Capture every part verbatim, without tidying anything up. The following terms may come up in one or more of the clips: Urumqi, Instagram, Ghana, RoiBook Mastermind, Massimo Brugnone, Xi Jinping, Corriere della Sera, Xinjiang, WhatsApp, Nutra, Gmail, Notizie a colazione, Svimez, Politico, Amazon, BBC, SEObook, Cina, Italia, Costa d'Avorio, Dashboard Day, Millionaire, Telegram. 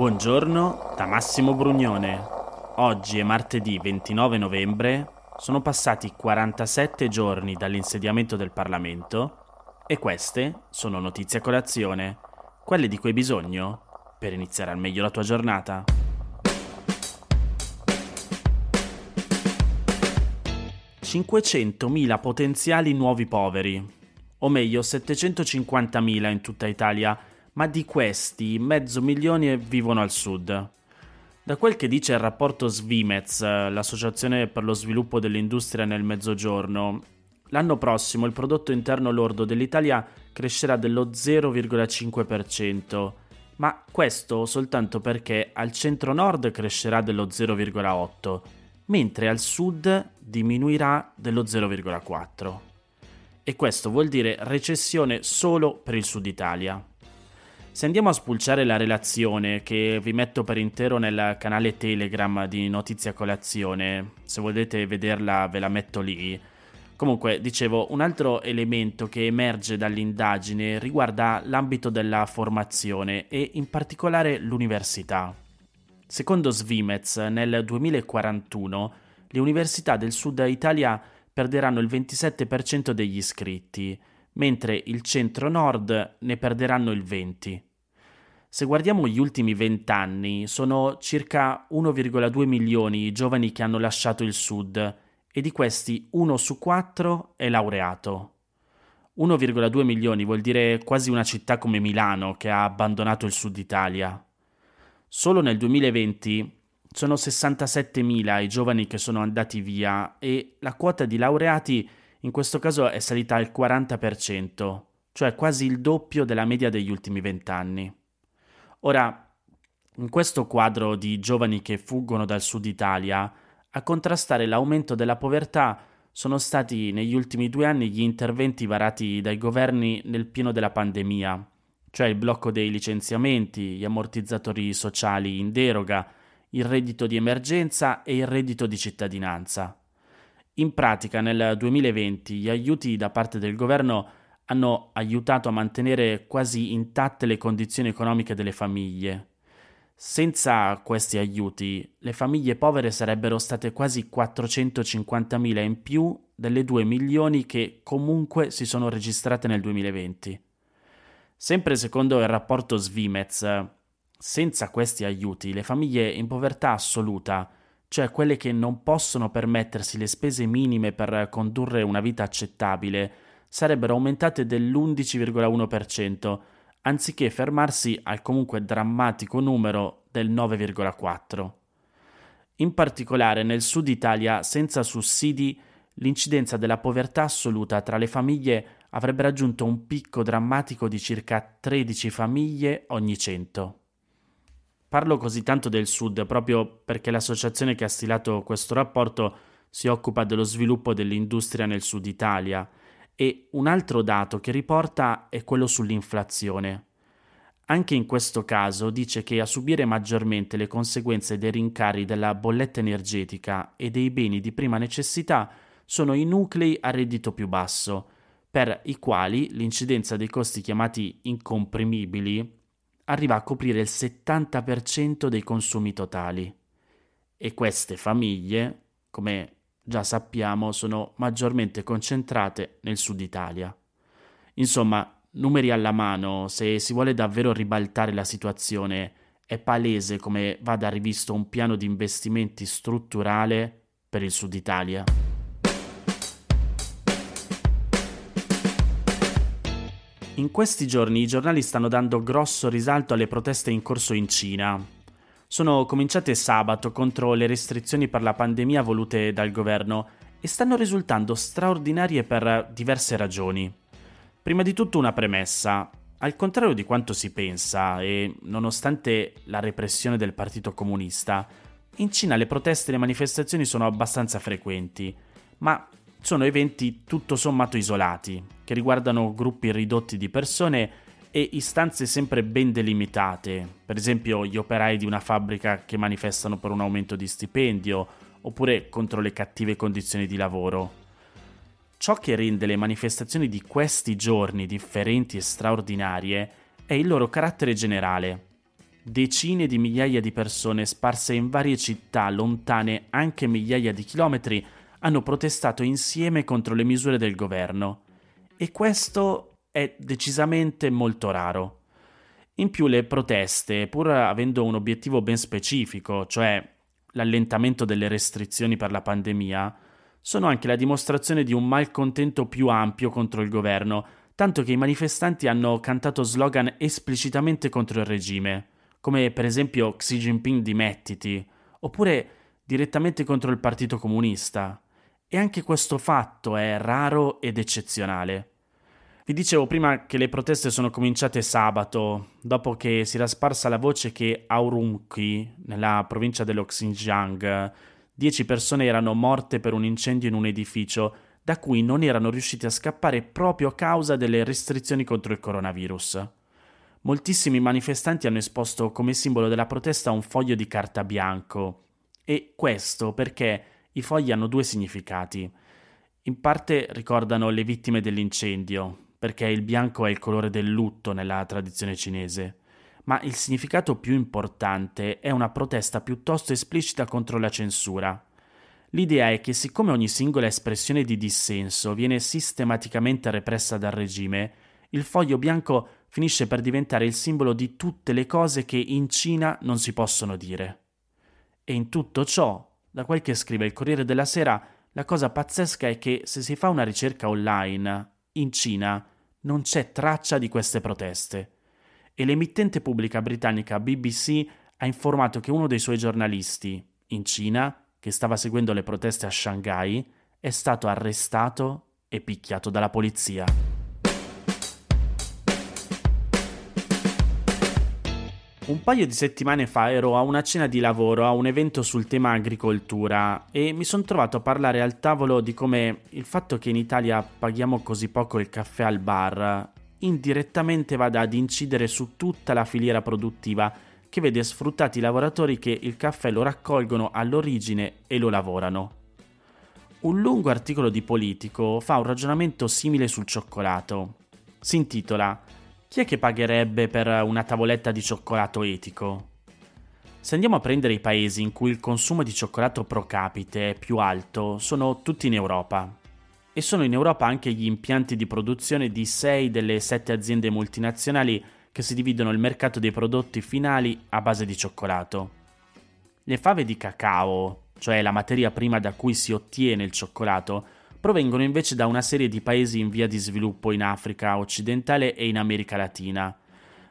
Buongiorno da Massimo Brugnone. Oggi è martedì ventinove novembre, sono passati quarantasette giorni dall'insediamento del Parlamento e queste sono notizie a colazione, quelle di cui hai bisogno per iniziare al meglio la tua giornata. cinquecentomila potenziali nuovi poveri, o meglio settecentocinquantamila in tutta Italia, ma di questi mezzo milione vivono al sud. Da quel che dice il rapporto Svimez, l'associazione per lo sviluppo dell'industria nel Mezzogiorno, l'anno prossimo il prodotto interno lordo dell'Italia crescerà dello zero virgola cinque per cento, ma questo soltanto perché al centro-nord crescerà dello zero virgola otto, mentre al sud diminuirà dello zero virgola quattro. E questo vuol dire recessione solo per il Sud Italia. Se andiamo a spulciare la relazione, che vi metto per intero nel canale Telegram di Notizie a Colazione, se volete vederla ve la metto lì. Comunque, dicevo, un altro elemento che emerge dall'indagine riguarda l'ambito della formazione e in particolare l'università. Secondo Svimez, nel duemilaquarantuno le università del Sud Italia perderanno il ventisette per cento degli iscritti, mentre il centro-nord ne perderanno il venti per cento. Se guardiamo gli ultimi vent'anni, sono circa uno virgola due milioni i giovani che hanno lasciato il Sud e di questi uno su quattro è laureato. uno virgola due milioni vuol dire quasi una città come Milano che ha abbandonato il Sud Italia. Solo nel duemilaventi sono sessantasettemila i giovani che sono andati via e la quota di laureati in questo caso è salita al quaranta per cento, cioè quasi il doppio della media degli ultimi vent'anni. Ora, in questo quadro di giovani che fuggono dal Sud Italia, a contrastare l'aumento della povertà sono stati negli ultimi due anni gli interventi varati dai governi nel pieno della pandemia, cioè il blocco dei licenziamenti, gli ammortizzatori sociali in deroga, il reddito di emergenza e il reddito di cittadinanza. In pratica, nel duemilaventi gli aiuti da parte del governo hanno aiutato a mantenere quasi intatte le condizioni economiche delle famiglie. Senza questi aiuti, le famiglie povere sarebbero state quasi quattrocentocinquantamila in più delle due milioni che comunque si sono registrate nel duemilaventi. Sempre secondo il rapporto Svimez, senza questi aiuti, le famiglie in povertà assoluta, cioè quelle che non possono permettersi le spese minime per condurre una vita accettabile, sarebbero aumentate dell'undici virgola uno per cento, anziché fermarsi al comunque drammatico numero del nove virgola quattro per cento. In particolare nel Sud Italia, senza sussidi, l'incidenza della povertà assoluta tra le famiglie avrebbe raggiunto un picco drammatico di circa tredici famiglie ogni cento. Parlo così tanto del Sud proprio perché l'associazione che ha stilato questo rapporto si occupa dello sviluppo dell'industria nel Sud Italia e un altro dato che riporta è quello sull'inflazione. Anche in questo caso dice che a subire maggiormente le conseguenze dei rincari della bolletta energetica e dei beni di prima necessità sono i nuclei a reddito più basso, per i quali l'incidenza dei costi chiamati incomprimibili arriva a coprire il settanta per cento dei consumi totali. E queste famiglie, come già sappiamo, sono maggiormente concentrate nel Sud Italia. Insomma, numeri alla mano, se si vuole davvero ribaltare la situazione, è palese come vada rivisto un piano di investimenti strutturale per il Sud Italia. In questi giorni i giornali stanno dando grosso risalto alle proteste in corso in Cina. Sono cominciate sabato contro le restrizioni per la pandemia volute dal governo e stanno risultando straordinarie per diverse ragioni. Prima di tutto una premessa. Al contrario di quanto si pensa e nonostante la repressione del Partito Comunista, in Cina le proteste e le manifestazioni sono abbastanza frequenti, ma sono eventi tutto sommato isolati, che riguardano gruppi ridotti di persone e istanze sempre ben delimitate, per esempio gli operai di una fabbrica che manifestano per un aumento di stipendio, oppure contro le cattive condizioni di lavoro. Ciò che rende le manifestazioni di questi giorni differenti e straordinarie è il loro carattere generale. decine di migliaia di persone sparse in varie città lontane anche migliaia di chilometri hanno protestato insieme contro le misure del governo. E questo è decisamente molto raro. In più le proteste, pur avendo un obiettivo ben specifico, cioè l'allentamento delle restrizioni per la pandemia, sono anche la dimostrazione di un malcontento più ampio contro il governo, tanto che i manifestanti hanno cantato slogan esplicitamente contro il regime, come per esempio Xi Jinping dimettiti, oppure direttamente contro il Partito Comunista. E anche questo fatto è raro ed eccezionale. Vi dicevo prima che le proteste sono cominciate sabato, dopo che si era sparsa la voce che a Urumqi, nella provincia dello Xinjiang, dieci persone erano morte per un incendio in un edificio da cui non erano riusciti a scappare proprio a causa delle restrizioni contro il coronavirus. Moltissimi manifestanti hanno esposto come simbolo della protesta un foglio di carta bianco, e questo perché i fogli hanno due significati. In parte ricordano le vittime dell'incendio, perché il bianco è il colore del lutto nella tradizione cinese, ma il significato più importante è una protesta piuttosto esplicita contro la censura. L'idea è che siccome ogni singola espressione di dissenso viene sistematicamente repressa dal regime, il foglio bianco finisce per diventare il simbolo di tutte le cose che in Cina non si possono dire. E in tutto ciò, da quel che scrive il Corriere della Sera, la cosa pazzesca è che se si fa una ricerca online, in Cina non c'è traccia di queste proteste. E l'emittente pubblica britannica B B C ha informato che uno dei suoi giornalisti, in Cina, che stava seguendo le proteste a Shanghai, è stato arrestato e picchiato dalla polizia. Un paio di settimane fa ero a una cena di lavoro a un evento sul tema agricoltura e mi sono trovato a parlare al tavolo di come il fatto che in Italia paghiamo così poco il caffè al bar indirettamente vada ad incidere su tutta la filiera produttiva che vede sfruttati i lavoratori che il caffè lo raccolgono all'origine e lo lavorano. Un lungo articolo di Politico fa un ragionamento simile sul cioccolato. Si intitola "Chi è che pagherebbe per una tavoletta di cioccolato etico?". Se andiamo a prendere i paesi in cui il consumo di cioccolato pro capite è più alto, sono tutti in Europa. E sono in Europa anche gli impianti di produzione di sei delle sette aziende multinazionali che si dividono il mercato dei prodotti finali a base di cioccolato. Le fave di cacao, cioè la materia prima da cui si ottiene il cioccolato, provengono invece da una serie di paesi in via di sviluppo in Africa occidentale e in America Latina.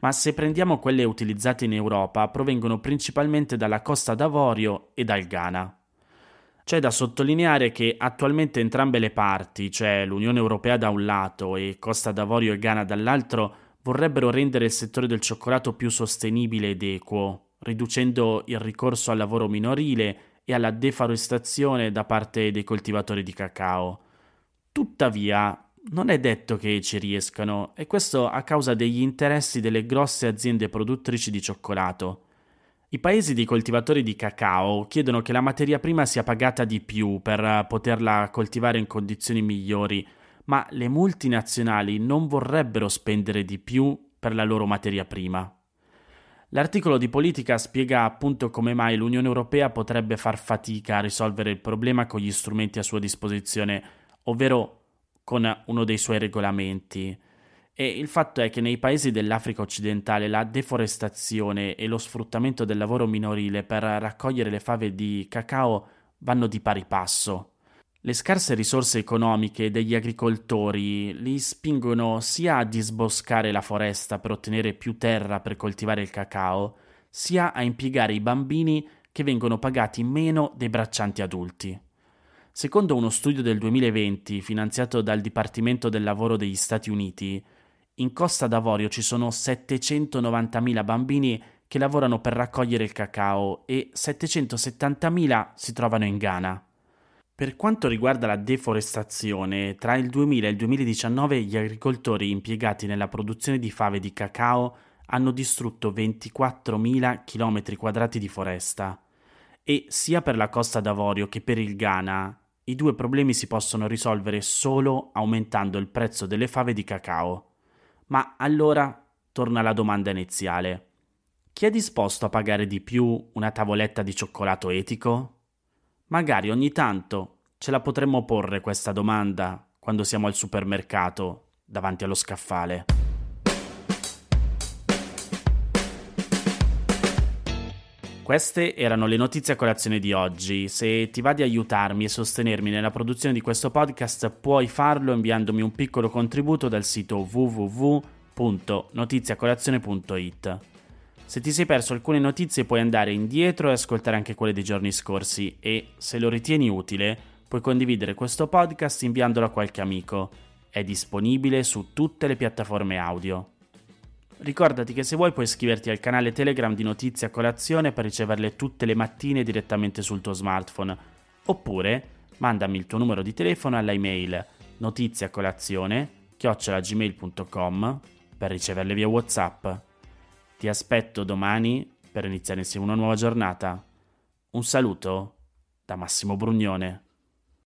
Ma se prendiamo quelle utilizzate in Europa, provengono principalmente dalla Costa d'Avorio e dal Ghana. C'è da sottolineare che attualmente entrambe le parti, cioè l'Unione Europea da un lato e Costa d'Avorio e Ghana dall'altro, vorrebbero rendere il settore del cioccolato più sostenibile ed equo, riducendo il ricorso al lavoro minorile e alla deforestazione da parte dei coltivatori di cacao. Tuttavia, non è detto che ci riescano, e questo a causa degli interessi delle grosse aziende produttrici di cioccolato. I paesi dei coltivatori di cacao chiedono che la materia prima sia pagata di più per poterla coltivare in condizioni migliori, ma le multinazionali non vorrebbero spendere di più per la loro materia prima. L'articolo di Politica spiega appunto come mai l'Unione Europea potrebbe far fatica a risolvere il problema con gli strumenti a sua disposizione, ovvero con uno dei suoi regolamenti. E il fatto è che nei paesi dell'Africa occidentale la deforestazione e lo sfruttamento del lavoro minorile per raccogliere le fave di cacao vanno di pari passo. Le scarse risorse economiche degli agricoltori li spingono sia a disboscare la foresta per ottenere più terra per coltivare il cacao, sia a impiegare i bambini che vengono pagati meno dei braccianti adulti. Secondo uno studio del duemilaventi finanziato dal Dipartimento del Lavoro degli Stati Uniti, in Costa d'Avorio ci sono settecentonovantamila bambini che lavorano per raccogliere il cacao e settecentosettantamila si trovano in Ghana. Per quanto riguarda la deforestazione, tra il duemila e il duemiladiciannove gli agricoltori impiegati nella produzione di fave di cacao hanno distrutto ventiquattromila chilometri quadrati di foresta. E sia per la Costa d'Avorio che per il Ghana, i due problemi si possono risolvere solo aumentando il prezzo delle fave di cacao. Ma allora torna la domanda iniziale. Chi è disposto a pagare di più una tavoletta di cioccolato etico? Magari ogni tanto ce la potremmo porre questa domanda quando siamo al supermercato davanti allo scaffale. Queste erano le notizie a colazione di oggi. Se ti va di aiutarmi e sostenermi nella produzione di questo podcast, puoi farlo inviandomi un piccolo contributo dal sito w w w punto notizia colazione punto i t. Se ti sei perso alcune notizie puoi andare indietro e ascoltare anche quelle dei giorni scorsi e, se lo ritieni utile, puoi condividere questo podcast inviandolo a qualche amico. È disponibile su tutte le piattaforme audio. Ricordati che se vuoi puoi iscriverti al canale Telegram di Notizie a Colazione per riceverle tutte le mattine direttamente sul tuo smartphone, oppure mandami il tuo numero di telefono alla email notizia colazione chiocciola gmail punto com per riceverle via WhatsApp. Ti aspetto domani per iniziare insieme una nuova giornata. Un saluto da Massimo Brugnone.